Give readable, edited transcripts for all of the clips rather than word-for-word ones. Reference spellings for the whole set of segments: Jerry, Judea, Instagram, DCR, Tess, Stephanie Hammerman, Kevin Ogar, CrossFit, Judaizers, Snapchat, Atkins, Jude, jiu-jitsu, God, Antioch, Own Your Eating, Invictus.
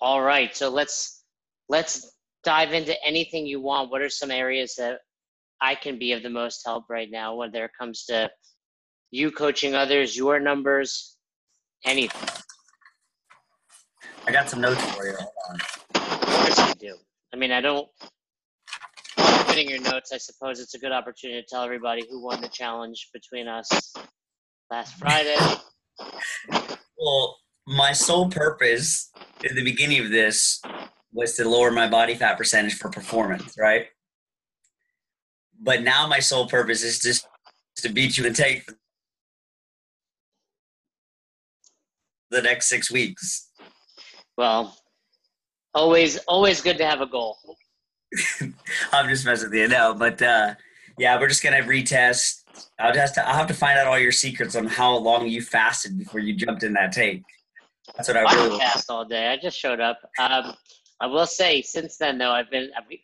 All right, so let's dive into anything you want. What are some areas that I can be of the most help right now, whether it comes to you coaching others, your numbers, anything? I got some notes for you. Hold on. Of course you do. I mean, I don't – putting your notes, I suppose it's a good opportunity to tell everybody who won the challenge between us last Friday. Well, my sole purpose at the beginning of this was to lower my body fat percentage for performance, right? But now my sole purpose is just to beat you and take the next 6 weeks. Well, always good to have a goal. I'm just messing with you. No, but yeah, we're just going to retest. I'll have to find out all your secrets on how long you fasted before you jumped in that tank. That's what I really want. I fast all day. I just showed up. I will say since then, though, I've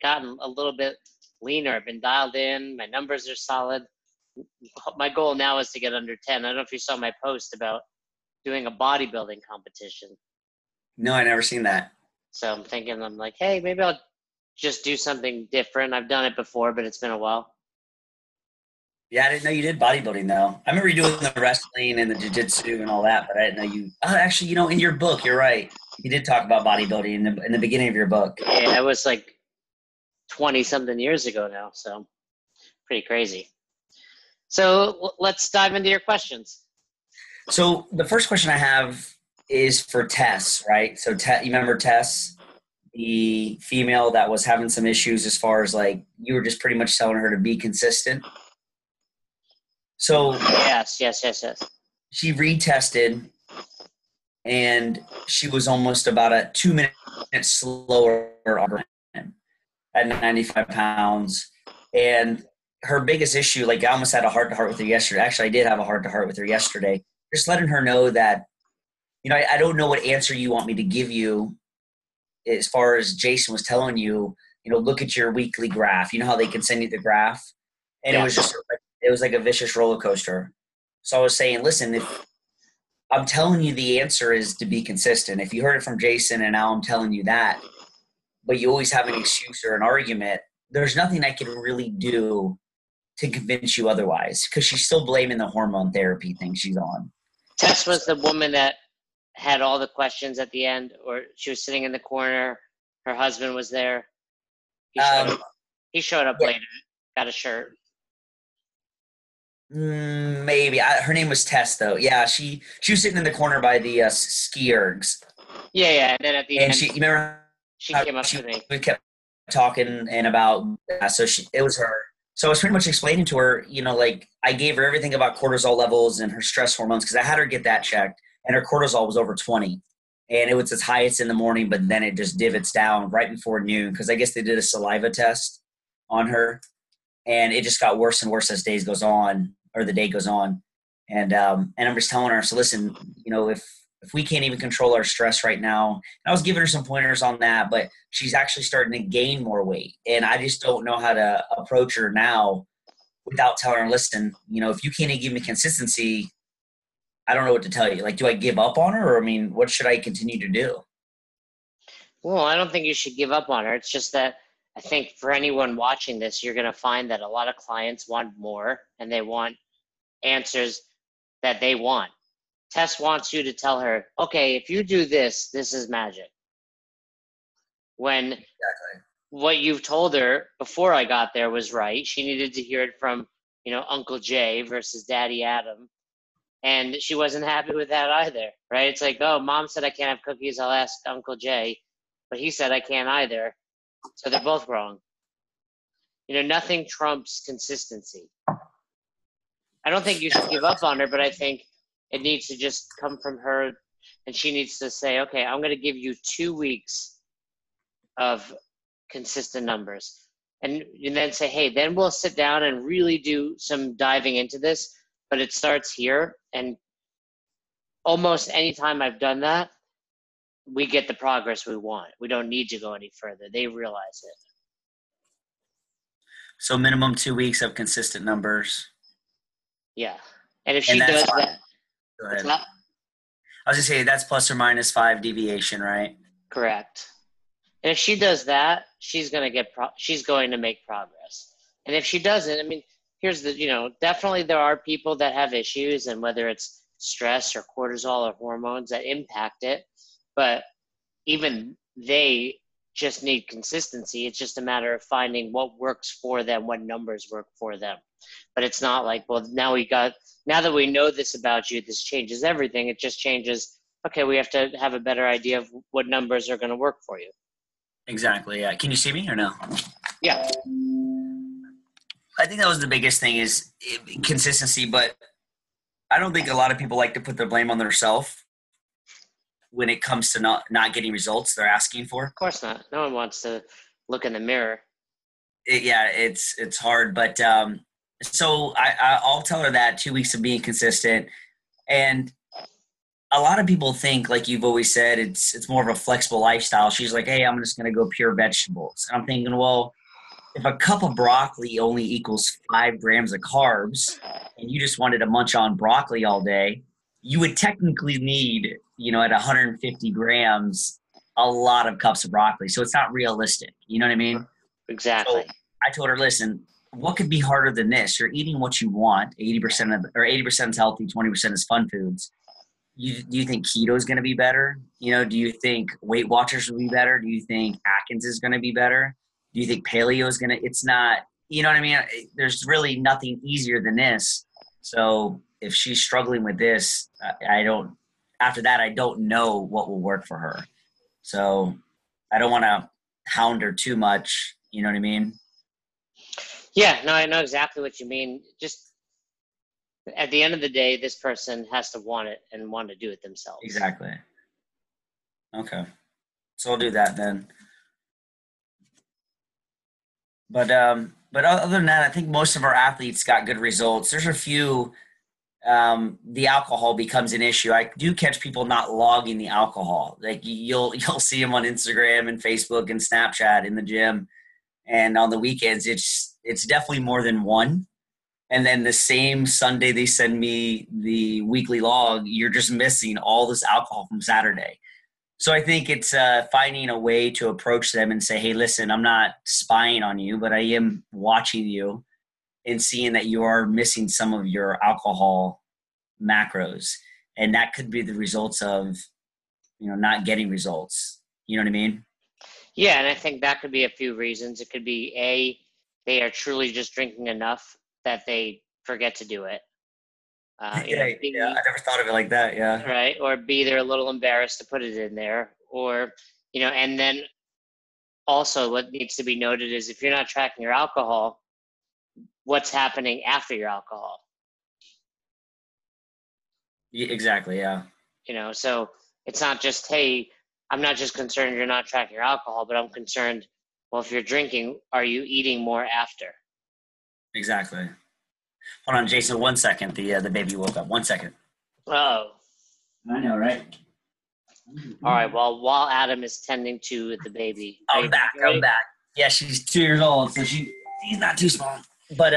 gotten a little bit leaner. I've been dialed in. My numbers are solid. My goal now is to get under 10. I don't know if you saw my post about doing a bodybuilding competition. No, I never seen that. So I'm thinking, I'm like, hey, maybe I'll just do something different. I've done it before, but it's been a while. Yeah, I didn't know you did bodybuilding, though. I remember you doing the wrestling and the jiu-jitsu and all that, but I didn't know you – oh, actually, you know, in your book, you're right. You did talk about bodybuilding in the beginning of your book. Yeah, that was like 20-something years ago now, so pretty crazy. So let's dive into your questions. So the first question I have is for Tess, right? So you remember Tess, the female that was having some issues as far as like you were just pretty much telling her to be consistent? So yes. She retested and she was almost about a 2-minute slower at 95 pounds. And her biggest issue, like I almost had a heart-to-heart with her yesterday. Actually, I did have a heart-to-heart with her yesterday. Just letting her know that, you know, I don't know what answer you want me to give you as far as Jason was telling you, you know, look at your weekly graph. You know how they can send you the graph? And yeah. It was like a vicious roller coaster. So I was saying, listen, if I'm telling you the answer is to be consistent. If you heard it from Jason and now I'm telling you that, but you always have an excuse or an argument, there's nothing I can really do to convince you otherwise, because she's still blaming the hormone therapy thing she's on. Tess was the woman that had all the questions at the end, or she was sitting in the corner. Her husband was there. He showed up later, got a shirt. Maybe. Her name was Tess, though. Yeah, she was sitting in the corner by the ski ergs. Yeah. And then at the end, you remember she came up to me. We kept talking and about so it was her. So I was pretty much explaining to her, you know, like I gave her everything about cortisol levels and her stress hormones because I had her get that checked, and her cortisol was over 20, and it was its highest in the morning, but then it just divots down right before noon because I guess they did a saliva test on her, and it just got worse and worse as days goes on, or the day goes on, and I'm just telling her, so listen, you know, if we can't even control our stress right now, and I was giving her some pointers on that, but she's actually starting to gain more weight. And I just don't know how to approach her now without telling her, listen, you know, if you can't give me consistency, I don't know what to tell you. Like, do I give up on her? Or I mean, what should I continue to do? Well, I don't think you should give up on her. It's just that I think for anyone watching this, you're going to find that a lot of clients want more and they want answers that they want. Tess wants you to tell her, okay, if you do this, this is magic. When what you've told her before I got there was right. She needed to hear it from, you know, Uncle Jay versus Daddy Adam. And she wasn't happy with that either, right? It's like, oh, Mom said I can't have cookies. I'll ask Uncle Jay, but he said I can't either. So they're both wrong. You know, nothing trumps consistency. I don't think you should give up on her, but I think it needs to just come from her, and she needs to say, okay, I'm going to give you 2 weeks of consistent numbers. And then say, hey, then we'll sit down and really do some diving into this. But it starts here, and almost any time I've done that, we get the progress we want. We don't need to go any further. They realize it. So minimum 2 weeks of consistent numbers. Yeah. And if she does that – go ahead. I was just saying that's plus or minus 5 deviation, right? Correct. And if she does that, she's going to make progress. And if she doesn't, I mean, here's the, you know, definitely there are people that have issues, and whether it's stress or cortisol or hormones that impact it, but even they just need consistency. It's just a matter of finding what works for them, what numbers work for them. But it's not like, well, now that we know this about you, this changes everything. It just changes, okay, we have to have a better idea of what numbers are going to work for you. Exactly. Yeah. Can you see me or no? Yeah. I think that was the biggest thing, is consistency, but I don't think a lot of people like to put the blame on themselves when it comes to not getting results they're asking for. Of course not. No one wants to look in the mirror. It's hard, but so I'll tell her that 2 weeks of being consistent. And a lot of people think, like you've always said, it's more of a flexible lifestyle. She's like, hey, I'm just going to go pure vegetables. And I'm thinking, well, if a cup of broccoli only equals 5 grams of carbs and you just wanted to munch on broccoli all day, you would technically need, you know, at 150 grams, a lot of cups of broccoli. So it's not realistic. You know what I mean? Exactly. So I told her, listen, what could be harder than this? You're eating what you want. 80% is healthy. 20% is fun foods. Do you think keto is going to be better? You know, do you think Weight Watchers will be better? Do you think Atkins is going to be better? Do you think paleo is going to, it's not, you know what I mean? There's really nothing easier than this. So if she's struggling with this, after that, I don't know what will work for her. So I don't want to hound her too much. You know what I mean? Yeah, no, I know exactly what you mean. Just at the end of the day, this person has to want it and want to do it themselves. Exactly. Okay. So I'll do that then. But other than that, I think most of our athletes got good results. There's a few, the alcohol becomes an issue. I do catch people not logging the alcohol. Like you'll see them on Instagram and Facebook and Snapchat in the gym. And on the weekends, it's definitely more than one. And then the same Sunday, they send me the weekly log. You're just missing all this alcohol from Saturday. So I think it's finding a way to approach them and say, hey, listen, I'm not spying on you, but I am watching you and seeing that you are missing some of your alcohol macros. And that could be the results of, you know, not getting results. You know what I mean? Yeah. And I think that could be a few reasons. It could be A, they are truly just drinking enough that they forget to do it. I never thought of it like that. Yeah. Right. Or B, they're a little embarrassed to put it in there, or, you know, and then also what needs to be noted is if you're not tracking your alcohol, what's happening after your alcohol? Yeah, exactly. Yeah. You know, so it's not just, hey, I'm not just concerned you're not tracking your alcohol, but I'm concerned, well, if you're drinking, are you eating more after? Exactly. Hold on, Jason, 1 second. The baby woke up. 1 second. Oh. I know, right? All right, well, while Adam is tending to the baby. I'm back. Yeah, she's 2 years old, so she's not too small. But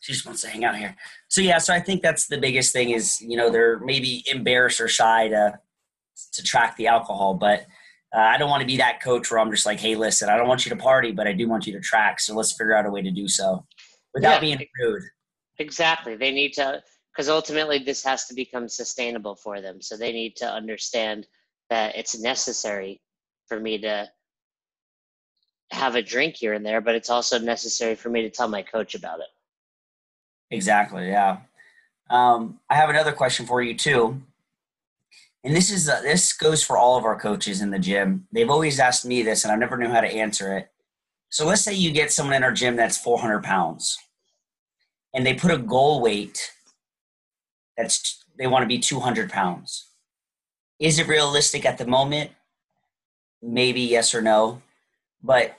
she just wants to hang out here. So, yeah, so I think that's the biggest thing is, you know, they're maybe embarrassed or shy to track the alcohol. But I don't want to be that coach where I'm just like, hey, listen, I don't want you to party, but I do want you to track. So let's figure out a way to do so without being rude. Exactly. They need to, because ultimately this has to become sustainable for them. So they need to understand that it's necessary for me to have a drink here and there, but it's also necessary for me to tell my coach about it. Exactly. Yeah. I have another question for you too. And this is, this goes for all of our coaches in the gym. They've always asked me this and I never knew how to answer it. So let's say you get someone in our gym that's 400 pounds. And they put a goal weight that's they want to be 200 pounds. Is it realistic at the moment? Maybe yes or no. But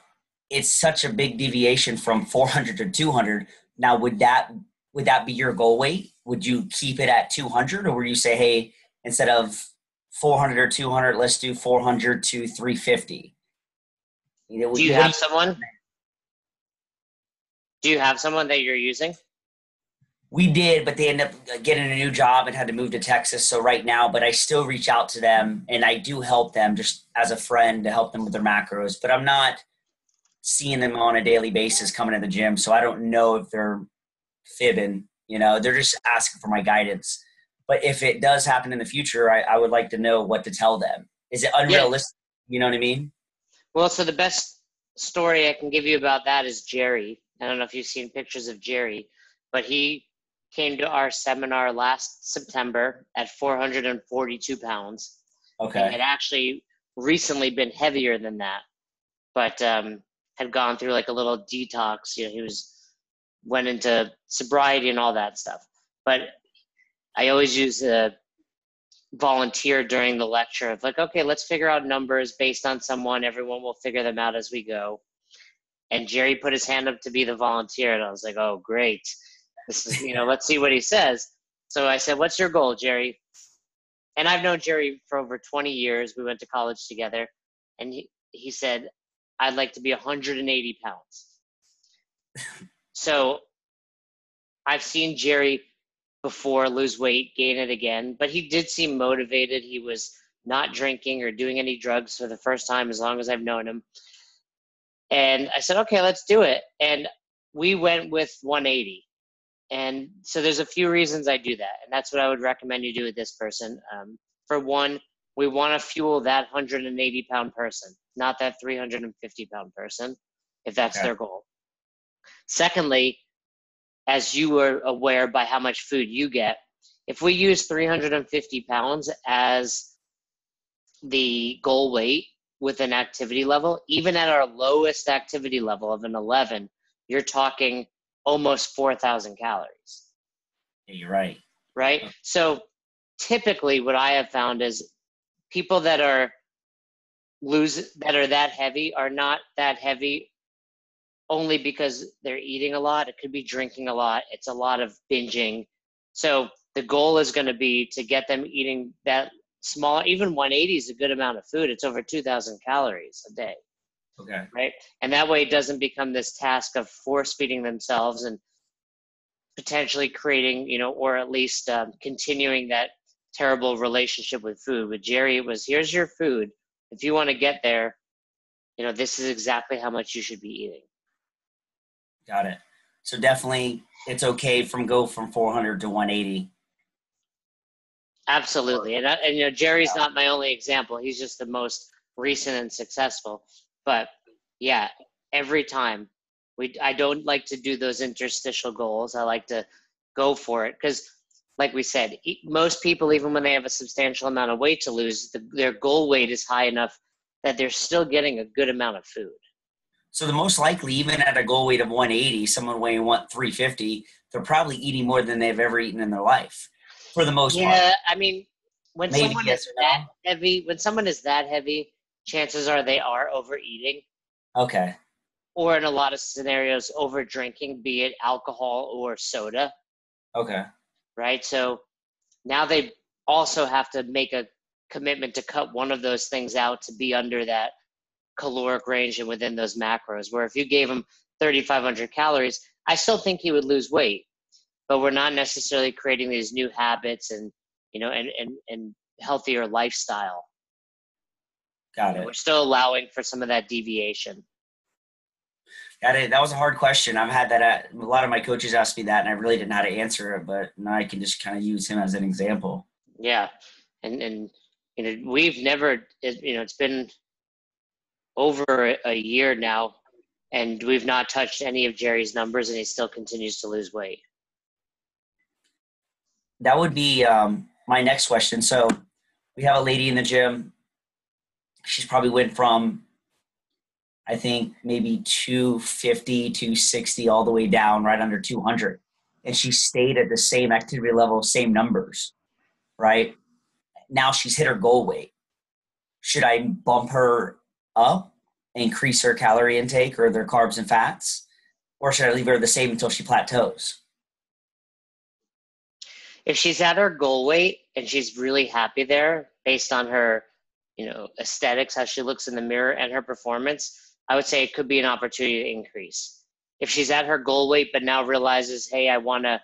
it's such a big deviation from 400 to 200. Now, would that be your goal weight? Would you keep it at 200? Or would you say, hey, instead of 400 or 200, let's do 400 to 350? Do you have someone? Do you have someone that you're using? We did, but they ended up getting a new job and had to move to Texas. So right now, but I still reach out to them and I do help them just as a friend to help them with their macros, but I'm not seeing them on a daily basis coming to the gym. So I don't know if they're fibbing, you know, they're just asking for my guidance. But if it does happen in the future, I would like to know what to tell them. Is it unrealistic? Yeah. You know what I mean? Well, so the best story I can give you about that is Jerry. I don't know if you've seen pictures of Jerry, but he came to our seminar last September at 442 pounds. Okay. And had actually recently been heavier than that, but had gone through like a little detox. You know, he went into sobriety and all that stuff. But I always use a volunteer during the lecture of like, okay, let's figure out numbers based on someone. Everyone will figure them out as we go. And Jerry put his hand up to be the volunteer. And I was like, oh, great. This is, you know, let's see what he says. So I said, what's your goal, Jerry? And I've known Jerry for over 20 years. We went to college together. And he said, I'd like to be 180 pounds. So I've seen Jerry before lose weight, gain it again, but he did seem motivated. He was not drinking or doing any drugs for the first time as long as I've known him. And I said, okay, let's do it. And we went with 180. And so there's a few reasons I do that. And that's what I would recommend you do with this person. For one, we want to fuel that 180 pound person, not that 350 pound person, if that's their goal. Secondly, as you were aware by how much food you get, if we use 350 pounds as the goal weight with an activity level, even at our lowest activity level of an 11, you're talking almost 4,000 calories. You're right. Right? So typically what I have found is people that are that heavy are not that heavy only because they're eating a lot. It could be drinking a lot. It's a lot of binging. So the goal is going to be to get them eating that small, even 180 is a good amount of food. It's over 2,000 calories a day. Okay. Right. And that way it doesn't become this task of force feeding themselves and potentially creating, you know, or at least continuing that terrible relationship with food. With Jerry, it was, here's your food. If you want to get there, you know, this is exactly how much you should be eating. Got it. So definitely it's okay go from 400 to 180. Absolutely. And you know, Jerry's not my only example. He's just the most recent and successful. But yeah, every time I don't like to do those interstitial goals. I like to go for it because, like we said, most people, even when they have a substantial amount of weight to lose, their goal weight is high enough that they're still getting a good amount of food. So the most likely, even at a goal weight of 180, someone weighing 350, they're probably eating more than they've ever eaten in their life, for the most part. Yeah, I mean, when someone is that heavy, chances are they are overeating. Okay. Or in a lot of scenarios, over drinking, be it alcohol or soda. Okay. Right? So now they also have to make a commitment to cut one of those things out to be under that caloric range and within those macros, where if you gave him 3,500 calories, I still think he would lose weight, but we're not necessarily creating these new habits and, you know, and healthier lifestyle. Got it. We're still allowing for some of that deviation. Got it. That was a hard question. I've had that a lot of my coaches asked me that, and I really didn't know how to answer it, but now I can just kind of use him as an example. Yeah. And, you know, we've never, you know, it's been over a year now, and we've not touched any of Jerry's numbers, and he still continues to lose weight. That would be my next question. So we have a lady in the gym. She's probably went from, I think, maybe 250, 260, all the way down right under 200. And she stayed at the same activity level, same numbers, right? Now she's hit her goal weight. Should I bump her up, increase her calorie intake or their carbs and fats, or should I leave her the same until she plateaus? If she's at her goal weight and she's really happy there based on her, you know, aesthetics, how she looks in the mirror and her performance, I would say it could be an opportunity to increase. If she's at her goal weight but now realizes, hey, I want to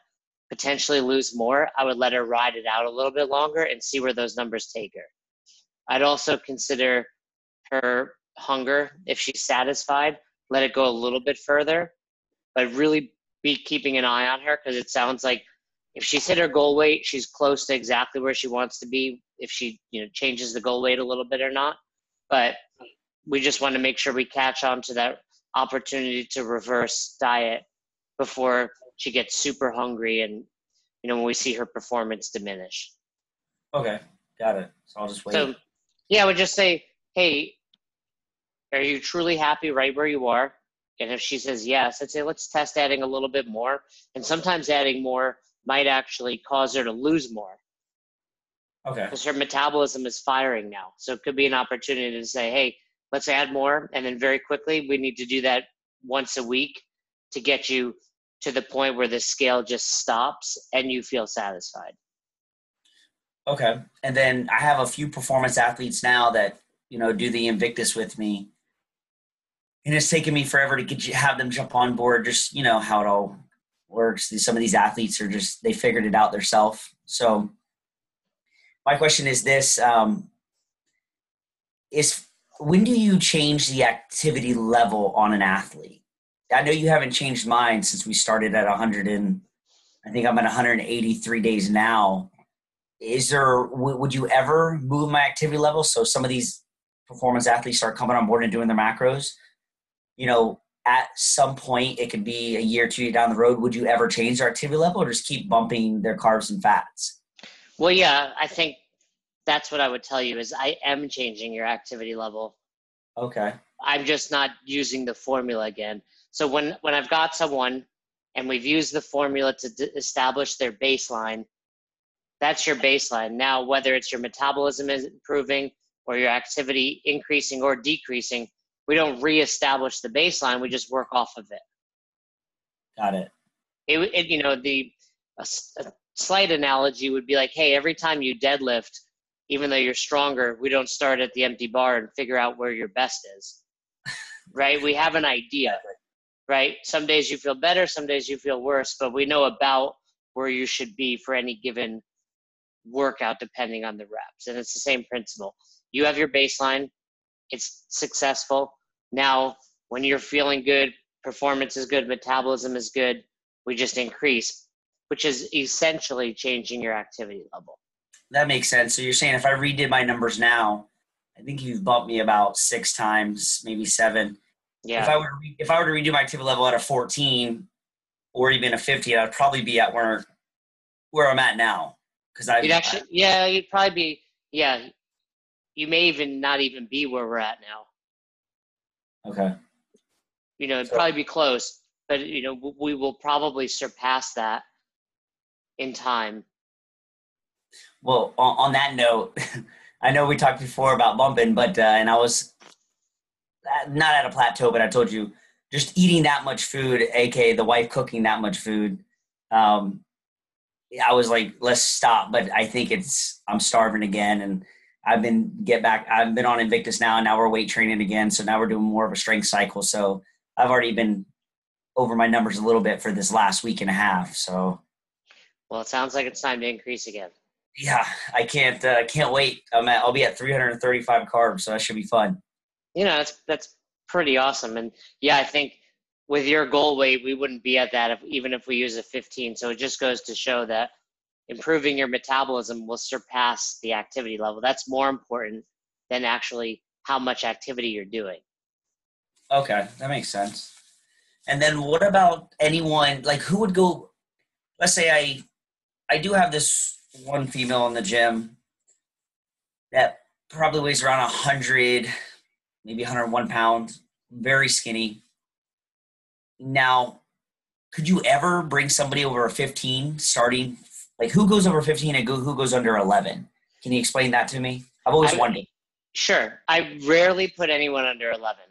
potentially lose more, I would let her ride it out a little bit longer and see where those numbers take her. I'd also consider her hunger. If she's satisfied, let it go a little bit further, but really be keeping an eye on her, because it sounds like if she's hit her goal weight, she's close to exactly where she wants to be, if she changes the goal weight a little bit or not. But we just want to make sure we catch on to that opportunity to reverse diet before she gets super hungry and when we see her performance diminish. Okay, got it. So I'll just wait. So yeah, I would just say, hey, are you truly happy right where you are? And if she says yes, I'd say let's test adding a little bit more. And sometimes adding more might actually cause her to lose more. Okay. Because her metabolism is firing now. So it could be an opportunity to say, hey, let's add more. And then very quickly, we need to do that once a week to get you to the point where the scale just stops and you feel satisfied. Okay. And then I have a few performance athletes now that, do the Invictus with me. And it's taken me forever to have them jump on board, just, how it all works. Some of these athletes are just, they figured it out themselves. So my question is this, when do you change the activity level on an athlete? I know you haven't changed mine since we started at 100 and I think I'm at 183 days now. Would you ever move my activity level? So some of these performance athletes start coming on board and doing their macros, at some point, it could be a year or 2 years down the road. Would you ever change their activity level or just keep bumping their carbs and fats? Well, yeah, I think that's what I would tell you is I am changing your activity level. Okay. I'm just not using the formula again. So when I've got someone and we've used the formula to establish their baseline, that's your baseline. Now, whether it's your metabolism is improving or your activity increasing or decreasing, we don't reestablish the baseline. We just work off of it. Got it. A slight analogy would be like, hey, every time you deadlift, even though you're stronger, we don't start at the empty bar and figure out where your best is, right? We have an idea, right? Some days you feel better, some days you feel worse, but we know about where you should be for any given workout depending on the reps. And it's the same principle. You have your baseline. It's successful. Now, when you're feeling good, performance is good, metabolism is good, we just increase, which is essentially changing your activity level. That makes sense. So you're saying if I redid my numbers now, I think you've bumped me about 6 times, maybe 7. Yeah. If I were to redo my activity level at a 14 or even a 50, I'd probably be at where I'm at now. You'd probably be, yeah. You may even not even be where we're at now. Okay. It'd probably be close, but we will probably surpass that in time. Well, on that note, I know we talked before about bumping, but, and I was not at a plateau, but I told you just eating that much food, AKA the wife cooking that much food. I was like, let's stop. But I think I'm starving again. And I've been on Invictus now, and now we're weight training again. So now we're doing more of a strength cycle. So I've already been over my numbers a little bit for this last week and a half. So. Well, it sounds like it's time to increase again. Yeah, I can't wait. I'll be at 335 carbs, so that should be fun. That's pretty awesome. And yeah, I think with your goal weight, we wouldn't be at that even if we use a 15. So it just goes to show that improving your metabolism will surpass the activity level. That's more important than actually how much activity you're doing. Okay, that makes sense. And then what about anyone, like who would go, let's say I do have this one female in the gym that probably weighs around 100, maybe 101 pounds, very skinny. Now, could you ever bring somebody over a 15 starting? Like who goes over 15 and who goes under 11? Can you explain that to me? I've always wondered. Sure. I rarely put anyone under 11.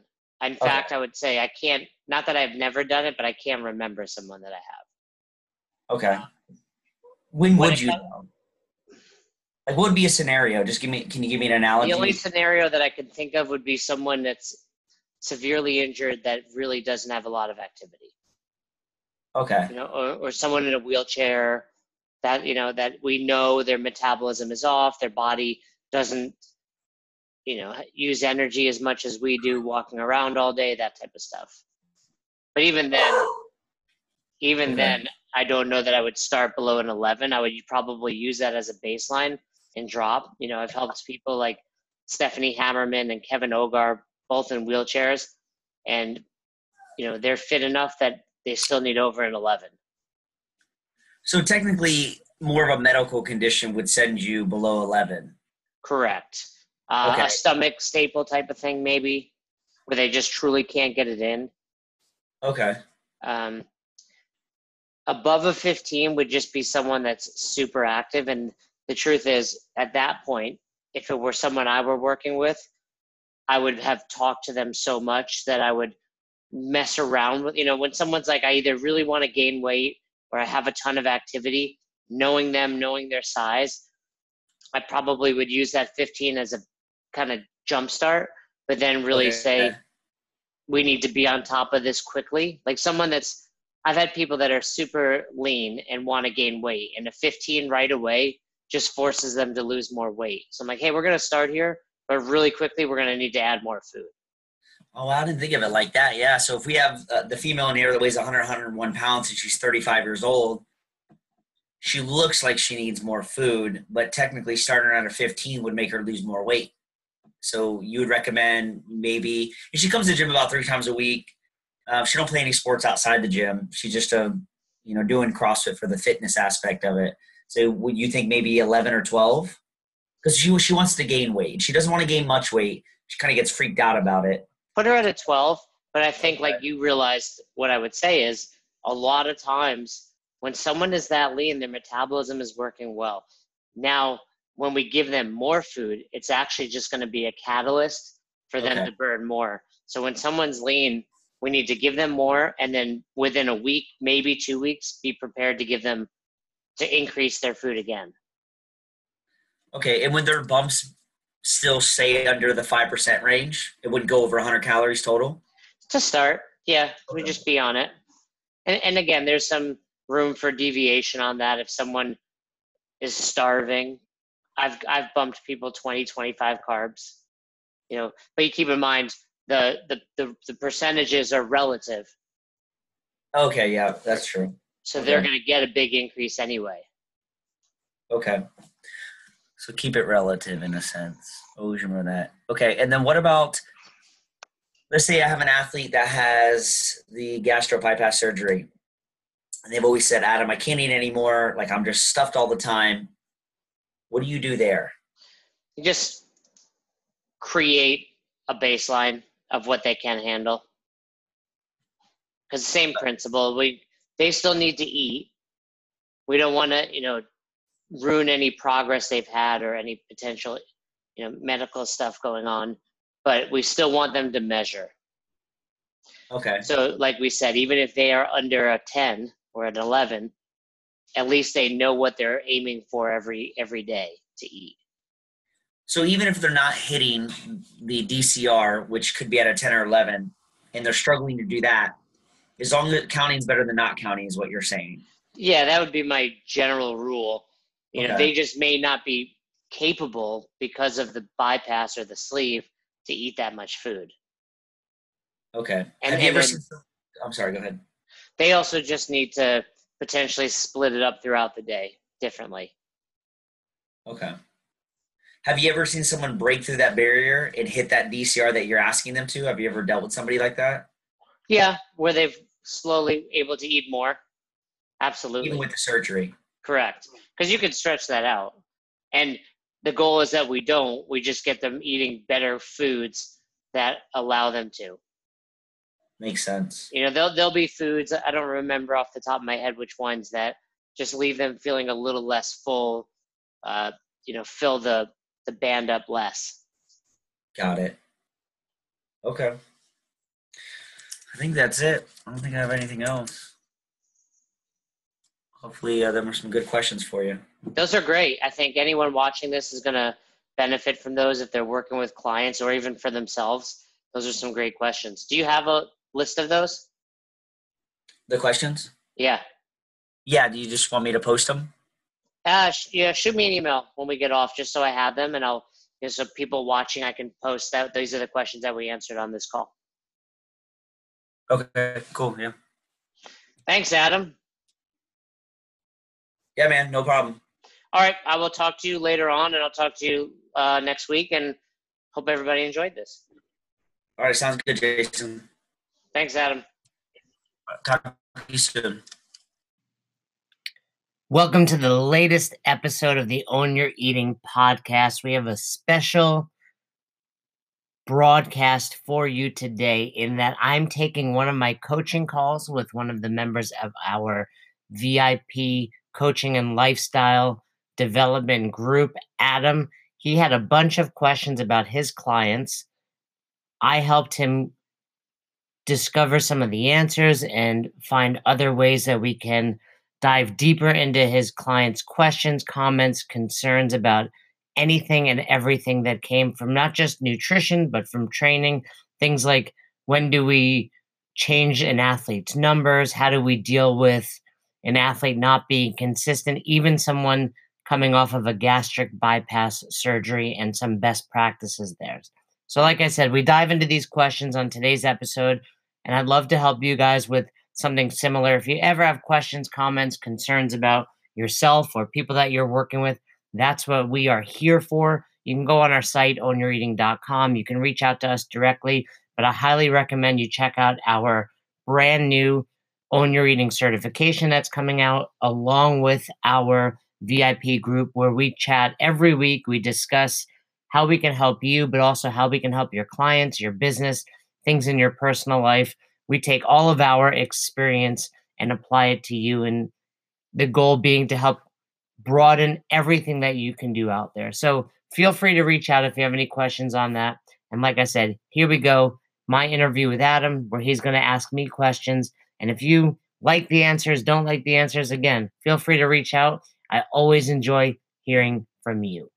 In fact, I would say I can't, not that I've never done it, but I can't remember someone that I have. Okay. When would you? Like, what would be a scenario? Can you give me an analogy? The only scenario that I can think of would be someone that's severely injured that really doesn't have a lot of activity. Okay. You know, or someone in a wheelchair that, you know, that we know their metabolism is off, their body doesn't, you know, use energy as much as we do walking around all day, that type of stuff. But even then, even then, I don't know that I would start below an 11. I would probably use that as a baseline and drop. You know, I've helped people like Stephanie Hammerman and Kevin Ogar, both in wheelchairs, and, you know, they're fit enough that they still need over an 11. So technically more of a medical condition would send you below 11. Correct. Okay. A stomach staple type of thing, maybe, where they just truly can't get it in. Okay. Above a 15 would just be someone that's super active. And the truth is, at that point, if it were someone I were working with, I would have talked to them so much that I would mess around with, you know, when someone's like, I either really want to gain weight or I have a ton of activity, knowing them, knowing their size, I probably would use that 15 as a kind of jump start, but then really say, we need to be on top of this quickly. Like someone that's, I've had people that are super lean and want to gain weight, and a 15 right away just forces them to lose more weight. So I'm like, hey, we're going to start here, but really quickly, we're going to need to add more food. Oh, I didn't think of it like that. Yeah. So if we have the female in here that weighs 100, 101 pounds and she's 35 years old, she looks like she needs more food, but technically starting at a 15 would make her lose more weight. So you would recommend maybe, and she comes to the gym about 3 times a week. She don't play any sports outside the gym. She's just, you know, doing CrossFit for the fitness aspect of it. So would you think maybe 11 or 12? Because she wants to gain weight. She doesn't want to gain much weight. She kind of gets freaked out about it. Put her at a 12. But I think like you realized what I would say is a lot of times when someone is that lean, their metabolism is working well. Now, when we give them more food, it's actually just going to be a catalyst for them to burn more. So when someone's lean, we need to give them more, and then within a week, maybe 2 weeks, be prepared to give them to increase their food again. Okay, and would their bumps still stay under the 5% range? It wouldn't go over 100 calories total? To start, yeah. We'd just be on it. And again, there's some room for deviation on that. If someone is starving, I've bumped people 20, 25 carbs. You know, but you keep in mind, the percentages are relative. Okay, yeah, that's true. So they're going to get a big increase anyway. Okay. So keep it relative in a sense. Always remember that. Okay, and then what about, let's say I have an athlete that has the gastro bypass surgery. And they've always said, Adam, I can't eat anymore. Like, I'm just stuffed all the time. What do you do there? You just create a baseline of what they can handle. Because the same principle, they still need to eat. We don't want to, you know, ruin any progress they've had or any potential, you know, medical stuff going on, but we still want them to measure. Okay. So like we said, even if they are under a 10 or an 11, at least they know what they're aiming for every day to eat. So even if they're not hitting the DCR, which could be at a 10 or 11, and they're struggling to do that, as long as counting is better than not counting is what you're saying. Yeah, that would be my general rule. You know, they just may not be capable because of the bypass or the sleeve to eat that much food. Okay. And have you ever seen, I'm sorry, go ahead. They also just need to potentially split it up throughout the day differently. Okay. Have you ever seen someone break through that barrier and hit that DCR that you're asking them to? Have you ever dealt with somebody like that? Yeah, where they've slowly able to eat more. Absolutely. Even with the surgery. Correct. Because you can stretch that out. And the goal is that we don't. We just get them eating better foods that allow them to. Makes sense. You know, there'll be foods, I don't remember off the top of my head which ones, that just leave them feeling a little less full, you know, fill the band up less. Got it. Okay. I think that's it. I don't think I have anything else. Hopefully there were some good questions for you. Those are great. I think anyone watching this is going to benefit from those if they're working with clients or even for themselves. Those are some great questions. Do you have a list of those? The questions? Yeah. Yeah. Do you just want me to post them? Yeah. Shoot me an email when we get off, just so I have them, and I'll, so people watching, I can post that. These are the questions that we answered on this call. Okay. Cool. Yeah. Thanks, Adam. Yeah, man. No problem. All right. I will talk to you later on, and I'll talk to you next week, and hope everybody enjoyed this. All right. Sounds good, Jason. Thanks, Adam. Talk to you soon. Welcome to the latest episode of the Own Your Eating podcast. We have a special broadcast for you today, in that I'm taking one of my coaching calls with one of the members of our VIP coaching and lifestyle development group, Adam. He had a bunch of questions about his clients. I helped him discover some of the answers and find other ways that we can dive deeper into his clients' questions, comments, concerns about anything and everything that came from not just nutrition, but from training. Things like, when do we change an athlete's numbers? How do we deal with an athlete not being consistent, even someone coming off of a gastric bypass surgery, and some best practices there. So like I said, we dive into these questions on today's episode, and I'd love to help you guys with something similar. If you ever have questions, comments, concerns about yourself or people that you're working with, that's what we are here for. You can go on our site, ownyoureating.com. You can reach out to us directly, but I highly recommend you check out our brand new Own Your Eating certification that's coming out, along with our VIP group where we chat every week. We discuss how we can help you, but also how we can help your clients, your business, things in your personal life. We take all of our experience and apply it to you, and the goal being to help broaden everything that you can do out there. So feel free to reach out if you have any questions on that. And like I said, here we go. My interview with Adam, where he's going to ask me questions. And if you like the answers, don't like the answers, again, feel free to reach out. I always enjoy hearing from you.